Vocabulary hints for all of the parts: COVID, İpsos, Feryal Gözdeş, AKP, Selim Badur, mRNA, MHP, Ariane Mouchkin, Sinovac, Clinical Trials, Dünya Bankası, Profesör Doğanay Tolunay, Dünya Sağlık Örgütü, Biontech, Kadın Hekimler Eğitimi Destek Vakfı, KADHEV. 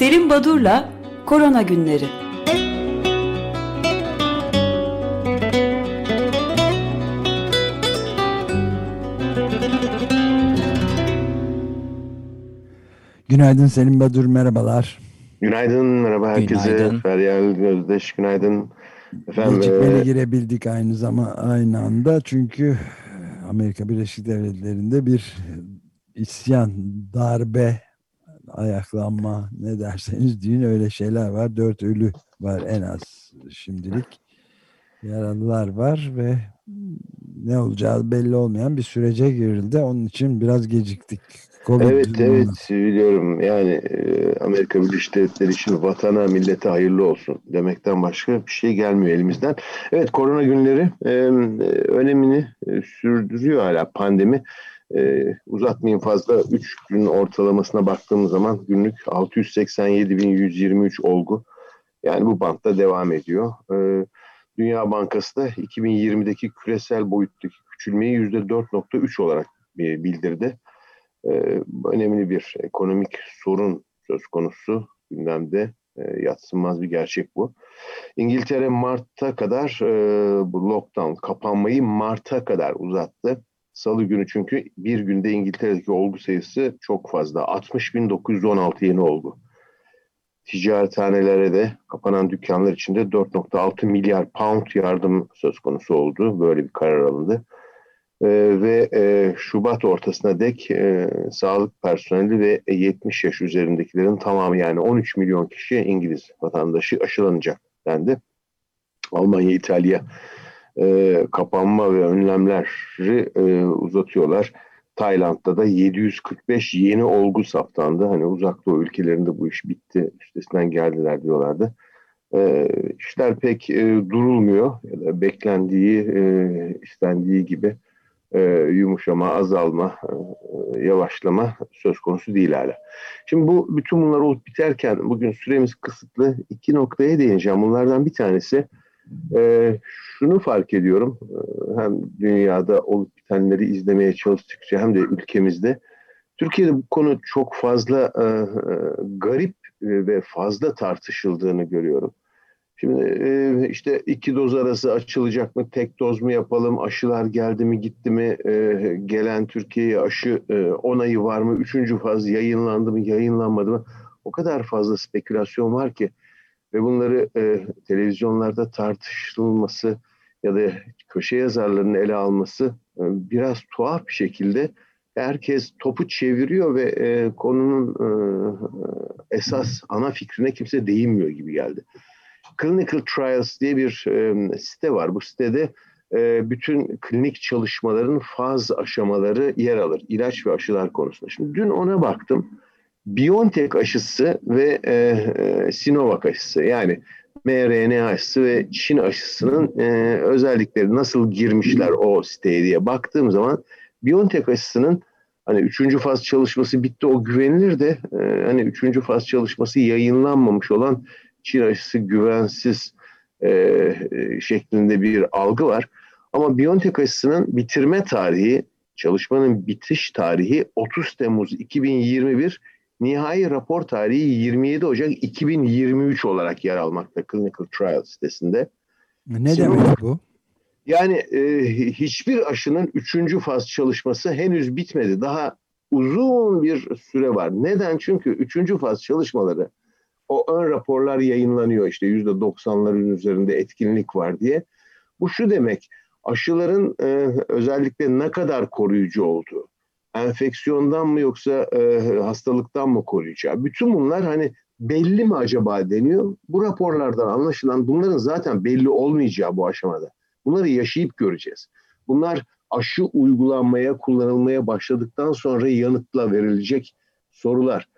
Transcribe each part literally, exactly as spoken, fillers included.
Selim Badur'la Korona Günleri. Günaydın Selim Badur, merhabalar. Günaydın, merhaba herkese. Günaydın. Feryal Gözdeş, günaydın. Gecikmeli girebildik aynı zaman aynı anda çünkü Amerika Birleşik Devletleri'nde bir isyan, darbe, ayaklanma, ne derseniz deyin, öyle şeyler var. Dört ölü var en az şimdilik. Yaralılar var ve ne olacağı belli olmayan bir sürece girildi. Onun için biraz geciktik. COVID evet, durumuna. Evet biliyorum. Yani Amerika Birleşik Devletleri için vatana, millete hayırlı olsun demekten başka bir şey gelmiyor elimizden. Evet, korona günleri önemini sürdürüyor hala pandemi. Ee, uzatmayın fazla, üç gün ortalamasına baktığımız zaman günlük altı yüz seksen yedi bin yüz yirmi üç olgu, yani bu bantta devam ediyor. Ee, Dünya Bankası da iki bin yirmideki küresel boyuttaki küçülmeyi yüzde dört virgül üç olarak bildirdi. Ee, önemli bir ekonomik sorun söz konusu gündemde. Yatsınmaz bir gerçek bu. İngiltere Mart'a kadar e, bu lockdown, kapanmayı Mart'a kadar uzattı. Salı günü, çünkü bir günde İngiltere'deki olgu sayısı çok fazla. altmış bin dokuz yüz on altı yeni olgu. Ticarethanelere de, kapanan dükkanlar için de dört virgül altı milyar pound yardım söz konusu oldu. Böyle bir karar alındı. Ee, ve e, Şubat ortasına dek e, sağlık personeli ve yetmiş yaş üzerindekilerin tamamı, yani on üç milyon kişi İngiliz vatandaşı aşılanacak dendi. Almanya, İtalya E, kapanma ve önlemleri e, uzatıyorlar. Tayland'da da yedi yüz kırk beş yeni olgu saptandı. Hani uzak doğu ülkelerinde bu iş bitti, üstesinden geldiler diyorlardı. E, işler pek e, durulmuyor. Ya da beklendiği, e, istendiği gibi e, yumuşama, azalma, e, yavaşlama söz konusu değil hala. Şimdi bu, bütün bunlar olup biterken bugün süremiz kısıtlı. İki noktaya değineceğim. Bunlardan bir tanesi, Ee, şunu fark ediyorum, hem dünyada olup bitenleri izlemeye çalıştıkça hem de ülkemizde, Türkiye'de bu konu çok fazla e, garip ve fazla tartışıldığını görüyorum. Şimdi e, işte iki doz arası açılacak mı, tek doz mu yapalım, aşılar geldi mi gitti mi, e, gelen Türkiye'ye aşı e, onayı var mı, üçüncü faz yayınlandı mı yayınlanmadı mı, o kadar fazla spekülasyon var ki. Ve bunları e, televizyonlarda tartışılması ya da köşe yazarlarının ele alması e, biraz tuhaf bir şekilde herkes topu çeviriyor ve e, konunun e, esas ana fikrine kimse değinmiyor gibi geldi. Clinical Trials diye bir e, site var. Bu sitede e, bütün klinik çalışmaların faz aşamaları yer alır. İlaç ve aşılar konusunda. Şimdi dün ona baktım. Biontech aşısı ve e, e, Sinovac aşısı, yani mRNA aşısı ve Çin aşısının e, özellikleri nasıl girmişler o siteye diye baktığım zaman, Biontech aşısının hani üçüncü faz çalışması bitti, o güvenilir de e, hani üçüncü faz çalışması yayınlanmamış olan Çin aşısı güvensiz e, e, şeklinde bir algı var. Ama Biontech aşısının bitirme tarihi, çalışmanın bitiş tarihi otuz Temmuz iki bin yirmi bir, nihai rapor tarihi yirmi yedi Ocak iki bin yirmi üç olarak yer almakta Clinical Trials sitesinde. Ne Sinovac demek bu? Yani e, hiçbir aşının üçüncü faz çalışması henüz bitmedi. Daha uzun bir süre var. Neden? Çünkü üçüncü faz çalışmaları, o ön raporlar yayınlanıyor, işte yüzde doksanların üzerinde etkinlik var diye. Bu şu demek, aşıların e, özellikle ne kadar koruyucu olduğu, enfeksiyondan mı yoksa e, hastalıktan mı koruyacağı, bütün bunlar hani belli mi acaba deniyor. Bu raporlardan anlaşılan bunların zaten belli olmayacağı bu aşamada. Bunları yaşayıp göreceğiz. Bunlar aşı uygulanmaya, kullanılmaya başladıktan sonra yanıtla verilecek sorular.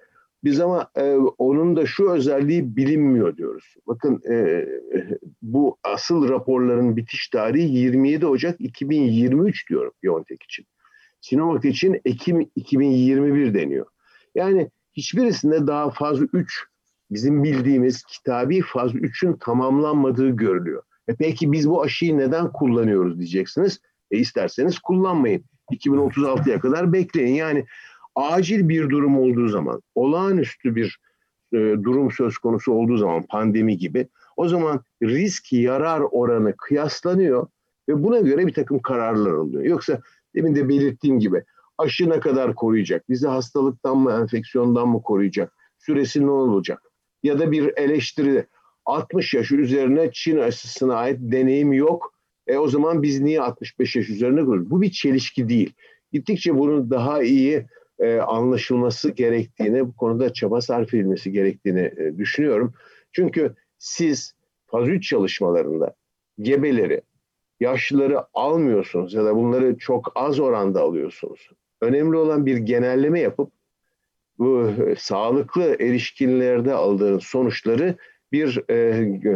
Biz ama e, onun da şu özelliği bilinmiyor diyoruz. Bakın e, bu asıl raporların bitiş tarihi yirmi yedi Ocak iki bin yirmi üç diyorum Biontech için. Sinovac için Ekim iki bin yirmi bir deniyor. Yani hiçbirisinde daha faz üç, bizim bildiğimiz kitabi faz üçün tamamlanmadığı görülüyor. E peki biz bu aşıyı neden kullanıyoruz diyeceksiniz. E isterseniz kullanmayın. iki bin otuz altıya kadar bekleyin. Yani acil bir durum olduğu zaman, olağanüstü bir e, durum söz konusu olduğu zaman, pandemi gibi, o zaman risk yarar oranı kıyaslanıyor ve buna göre bir takım kararlar alınıyor. Yoksa demin de belirttiğim gibi aşı ne kadar koruyacak, bizi hastalıktan mı, enfeksiyondan mı koruyacak, süresi ne olacak? Ya da bir eleştiri, altmış yaş üzerine Çin aşısına ait deneyim yok. E o zaman biz niye altmış beş yaş üzerine koyuyoruz? Bu bir çelişki değil. Gittikçe bunun daha iyi e, anlaşılması gerektiğini, bu konuda çaba sarf edilmesi gerektiğini e, düşünüyorum. Çünkü siz faz üç çalışmalarında gebeleri, yaşlıları almıyorsunuz ya da bunları çok az oranda alıyorsunuz. Önemli olan bir genelleme yapıp bu e, sağlıklı erişkinlerde aldığınız sonuçları bir e, e,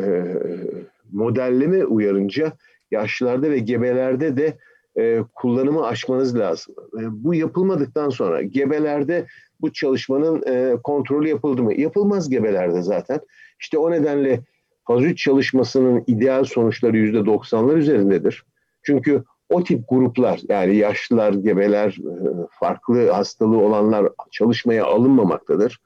modelleme uyarınca yaşlılarda ve gebelerde de e, kullanımı aşmanız lazım. E, bu yapılmadıktan sonra gebelerde bu çalışmanın e, kontrolü yapıldı mı? Yapılmaz gebelerde zaten. İşte o nedenle faz üç çalışmasının ideal sonuçları yüzde doksanlar üzerindedir. Çünkü o tip gruplar, yani yaşlılar, gebeler, e, farklı hastalığı olanlar çalışmaya alınmamaktadır.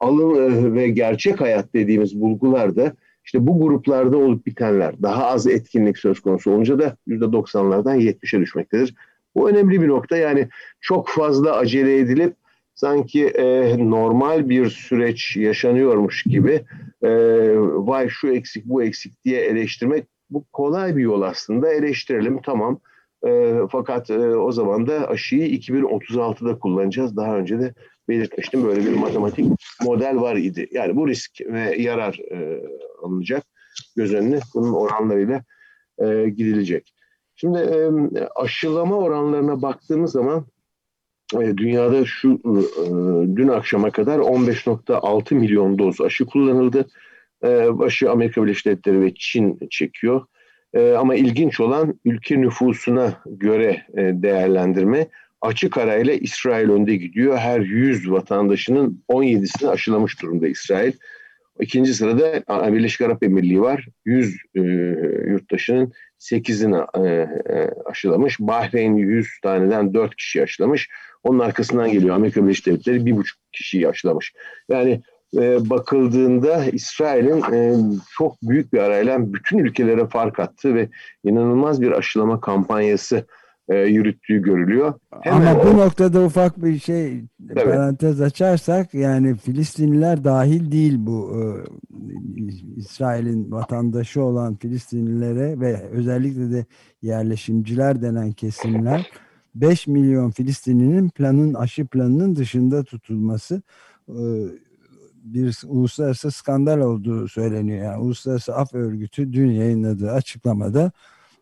Alın ve gerçek hayat dediğimiz bulgular da işte bu gruplarda olup bitenler, daha az etkinlik söz konusu olunca da yüzde doksanlardan yetmişe düşmektedir. Bu önemli bir nokta. Yani çok fazla acele edilip sanki e, normal bir süreç yaşanıyormuş gibi e, vay şu eksik bu eksik diye eleştirmek, bu kolay bir yol aslında, eleştirelim tamam. E, fakat e, o zaman da aşıyı iki bin otuz altıda kullanacağız. Daha önce de belirtmiştim, böyle bir matematik model var idi. Yani bu risk ve yarar e, alınacak göz önüne, bunun oranlarıyla e, gidilecek. Şimdi e, aşılama oranlarına baktığımız zaman e, dünyada şu e, dün akşama kadar on beş nokta altı milyon doz aşı kullanıldı. E, başı Amerika Birleşik Devletleri ve Çin çekiyor. E, ama ilginç olan ülke nüfusuna göre e, değerlendirme. Açık arayla İsrail önde gidiyor. Her yüz vatandaşının on yedisini aşılamış durumda İsrail. İkinci sırada Birleşik Arap Emirliği var. yüz e, yurttaşının sekizini e, aşılamış. Bahreyn yüz taneden dört kişi aşılamış. Onun arkasından geliyor Amerika Birleşik Devletleri bir buçuk kişiyi aşılamış. Yani e, bakıldığında İsrail'in e, çok büyük bir arayla bütün ülkelere fark attı ve inanılmaz bir aşılama kampanyası yürüttüğü görülüyor. Hemen ama bu o... noktada ufak bir şey, evet, parantez açarsak, yani Filistinliler dahil değil bu e, İsrail'in vatandaşı olan Filistinlilere ve özellikle de yerleşimciler denen kesimler, beş milyon Filistinlinin planın, aşı planının dışında tutulması e, bir uluslararası skandal olduğu söyleniyor. Yani Uluslararası Af Örgütü dün yayınladığı açıklamada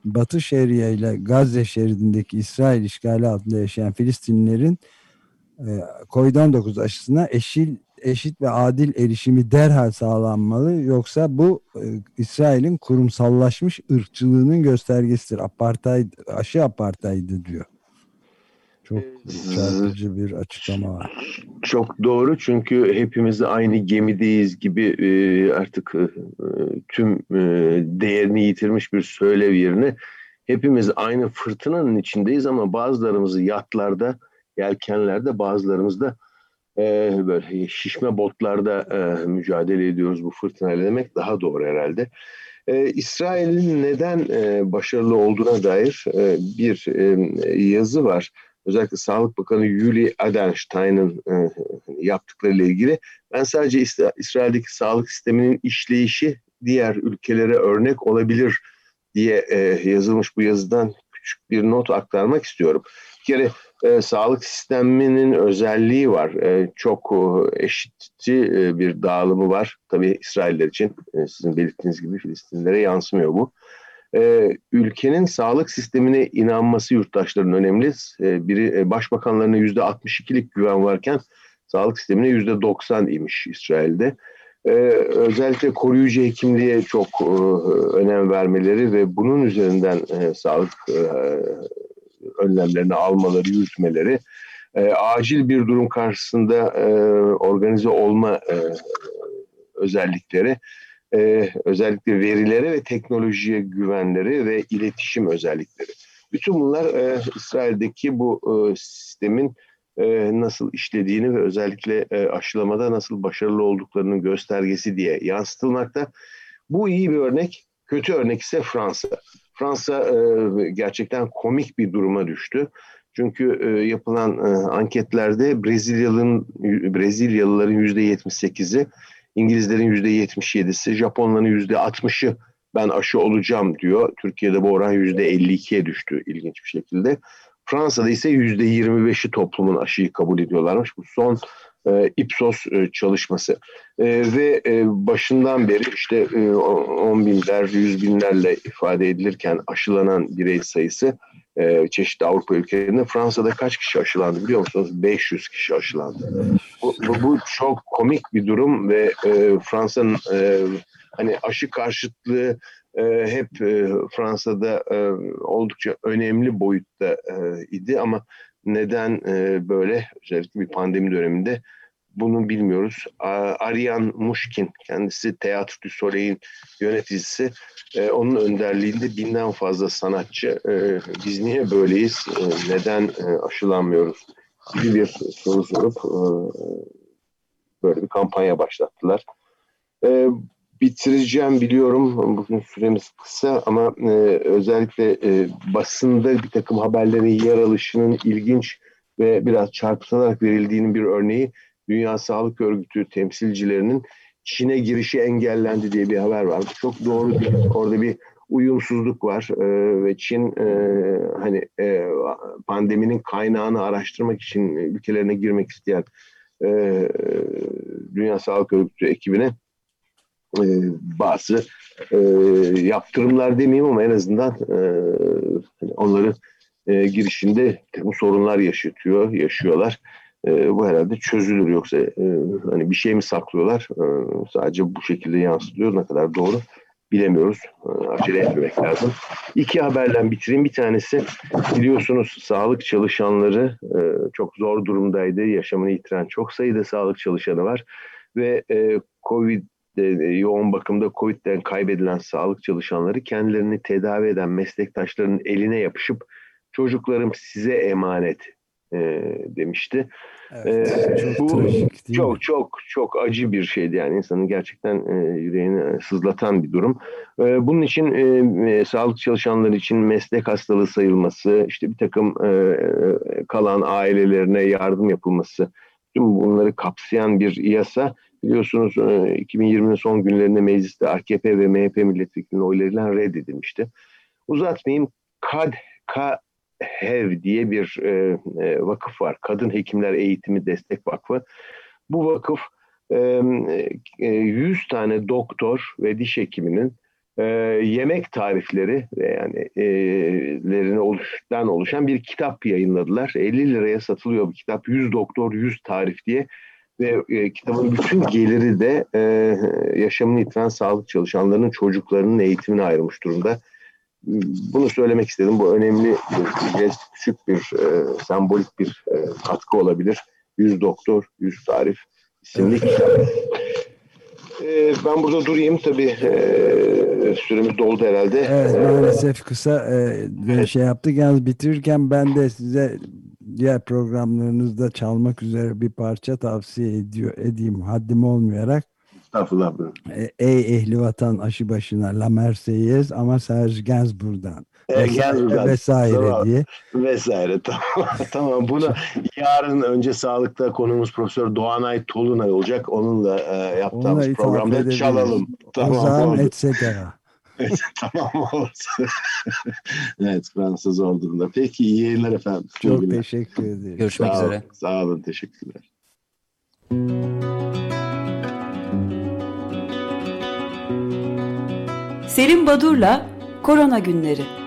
Batı Şeria ile Gazze şeridindeki İsrail işgali altında yaşayan Filistinlilerin kovid on dokuz aşısına eşil, eşit ve adil erişimi derhal sağlanmalı. Yoksa bu İsrail'in kurumsallaşmış ırkçılığının göstergesidir. Apartheid, aşı apartheidı diyor. Çok çarpıcı bir açıklama var. Çok doğru, çünkü hepimiz aynı gemideyiz gibi e, artık e, tüm e, değerini yitirmiş bir söylev yerine hepimiz aynı fırtınanın içindeyiz ama bazılarımız yatlarda, yelkenlerde, bazılarımız da e, böyle şişme botlarda e, mücadele ediyoruz bu fırtınayla demek daha doğru herhalde. Ee, İsrail'in neden e, başarılı olduğuna dair e, bir e, yazı var. Özellikle Sağlık Bakanı Yuli Adelstein'in e, yaptıklarıyla ilgili. Ben sadece İsra- İsrail'deki sağlık sisteminin işleyişi diğer ülkelere örnek olabilir diye e, yazılmış bu yazıdan küçük bir not aktarmak istiyorum. Bir kere e, sağlık sisteminin özelliği var. E, çok e, eşitçi e, bir dağılımı var. Tabii İsrailler için e, sizin belirttiğiniz gibi Filistinlilere yansımıyor bu. Ee, ülkenin sağlık sistemine inanması yurttaşların önemli. Ee, biri e, başbakanlarına yüzde altmış ikilik güven varken sağlık sistemine yüzde doksan imiş İsrail'de. Ee, özellikle koruyucu hekimliğe çok e, önem vermeleri ve bunun üzerinden e, sağlık e, önlemlerini almaları, yürütmeleri, e, acil bir durum karşısında e, organize olma e, özellikleri. Ee, özellikle verilere ve teknolojiye güvenleri ve iletişim özellikleri. Bütün bunlar e, İsrail'deki bu e, sistemin nasıl işlediğini ve özellikle aşılamada nasıl başarılı olduklarının göstergesi diye yansıtılmakta. Bu iyi bir örnek. Kötü örnek ise Fransa. Fransa gerçekten komik bir duruma düştü. Çünkü yapılan anketlerde Brezilyalıların, Brezilyalıların yüzde yetmiş sekizi, İngilizlerin yüzde yetmiş yedisi, Japonların yüzde altmışı ben aşı olacağım diyor. Türkiye'de bu oran yüzde elli ikiye düştü ilginç bir şekilde. Fransa'da ise yüzde yirmi beşi toplumun aşıyı kabul ediyorlarmış. Bu son e, İpsos e, çalışması. E, ve e, başından beri işte e, on binler, yüz binlerle ifade edilirken aşılanan birey sayısı e, çeşitli Avrupa ülkelerinde. Fransa'da kaç kişi aşılandı biliyor musunuz? beş yüz kişi aşılandı. Bu, bu, bu çok komik bir durum ve e, Fransa'nın e, hani aşı karşıtlığı hep Fransa'da oldukça önemli boyutta idi ama neden böyle özellikle bir pandemi döneminde bunu bilmiyoruz. Ariane Mouchkin, kendisi Théâtre du Soleil'in yöneticisi, onun önderliğinde binden fazla sanatçı biz niye böyleyiz, neden aşılanmıyoruz gibi bir soru sorup böyle bir kampanya başlattılar. Bu bitireceğim biliyorum. Bugün süremiz kısa ama e, özellikle e, basında bir takım haberlerin yer alışının ilginç ve biraz çarpıtılarak verildiğinin bir örneği Dünya Sağlık Örgütü temsilcilerinin Çin'e girişi engellendi diye bir haber var. Çok doğru değil. Orada bir uyumsuzluk var e, ve Çin e, hani e, pandeminin kaynağını araştırmak için ülkelerine girmek isteyen e, Dünya Sağlık Örgütü ekibine E, bazı e, yaptırımlar demeyeyim ama en azından e, onların e, girişinde bu sorunlar yaşatıyor, yaşıyorlar. E, bu herhalde çözülür. Yoksa e, hani bir şey mi saklıyorlar? E, sadece bu şekilde yansıtıyor. Ne kadar doğru bilemiyoruz. E, acele etmemek lazım. İki haberden bitireyim. Bir tanesi biliyorsunuz sağlık çalışanları e, çok zor durumdaydı. Yaşamını yitiren çok sayıda sağlık çalışanı var ve e, COVID yoğun bakımda COVID'den kaybedilen sağlık çalışanları kendilerini tedavi eden meslektaşlarının eline yapışıp çocuklarım size emanet e, demişti. Evet, e, çok bu trajik, çok çok çok acı bir şeydi yani insanın gerçekten e, yüreğini sızlatan bir durum. E, bunun için e, e, sağlık çalışanları için meslek hastalığı sayılması, işte bir takım e, kalan ailelerine yardım yapılması, tüm bunları kapsayan bir yasa. Biliyorsunuz iki bin yirminin son günlerinde mecliste A K P ve M H P milletvekilinin oylarıyla reddedilmişti. Uzatmayayım. KADHEV diye bir e, vakıf var. Kadın Hekimler Eğitimi Destek Vakfı. Bu vakıf e, yüz tane doktor ve diş hekiminin e, yemek tarifleri ve yani e, lerine oluştan oluşan bir kitap yayınladılar. elli liraya satılıyor bu kitap. yüz doktor yüz tarif diye. Ve e, kitabın bütün geliri de e, yaşamını yitiren sağlık çalışanlarının çocuklarının eğitimine ayrılmış durumda. Bunu söylemek istedim. Bu önemli bir gest, küçük bir e, sembolik bir e, katkı olabilir. yüz doktor yüz tarif isimli kitap. E, ben burada durayım tabii. E, süremiz doldu herhalde. Evet, maalesef kısa e, bir şey yaptık. Yalnız bitirirken ben de size diğer programlarınızda çalmak üzere bir parça tavsiye ediyor, edeyim haddim olmayarak. Estağfurullah. Ey ehli vatan aşı başına La Marseillaise ama Serge Gainsbourg'dan. E, Gainsbourg'dan. Vesaire tamam. diye. Vesaire tamam. tamam. Bunu yarın önce sağlıkta konuğumuz Profesör Doğanay Tolunay olacak. Onunla e, yaptığımız programda çalalım. Tamam, Ozan et cetera. Evet, tamam olsun. Evet, Fransa zor durumda. Peki, iyi yayınlar efendim. Çok Günler. Teşekkür ederim. Görüşmek sağ üzere. Olun, sağ olun, teşekkürler. Selim Badur'la Korona Günleri.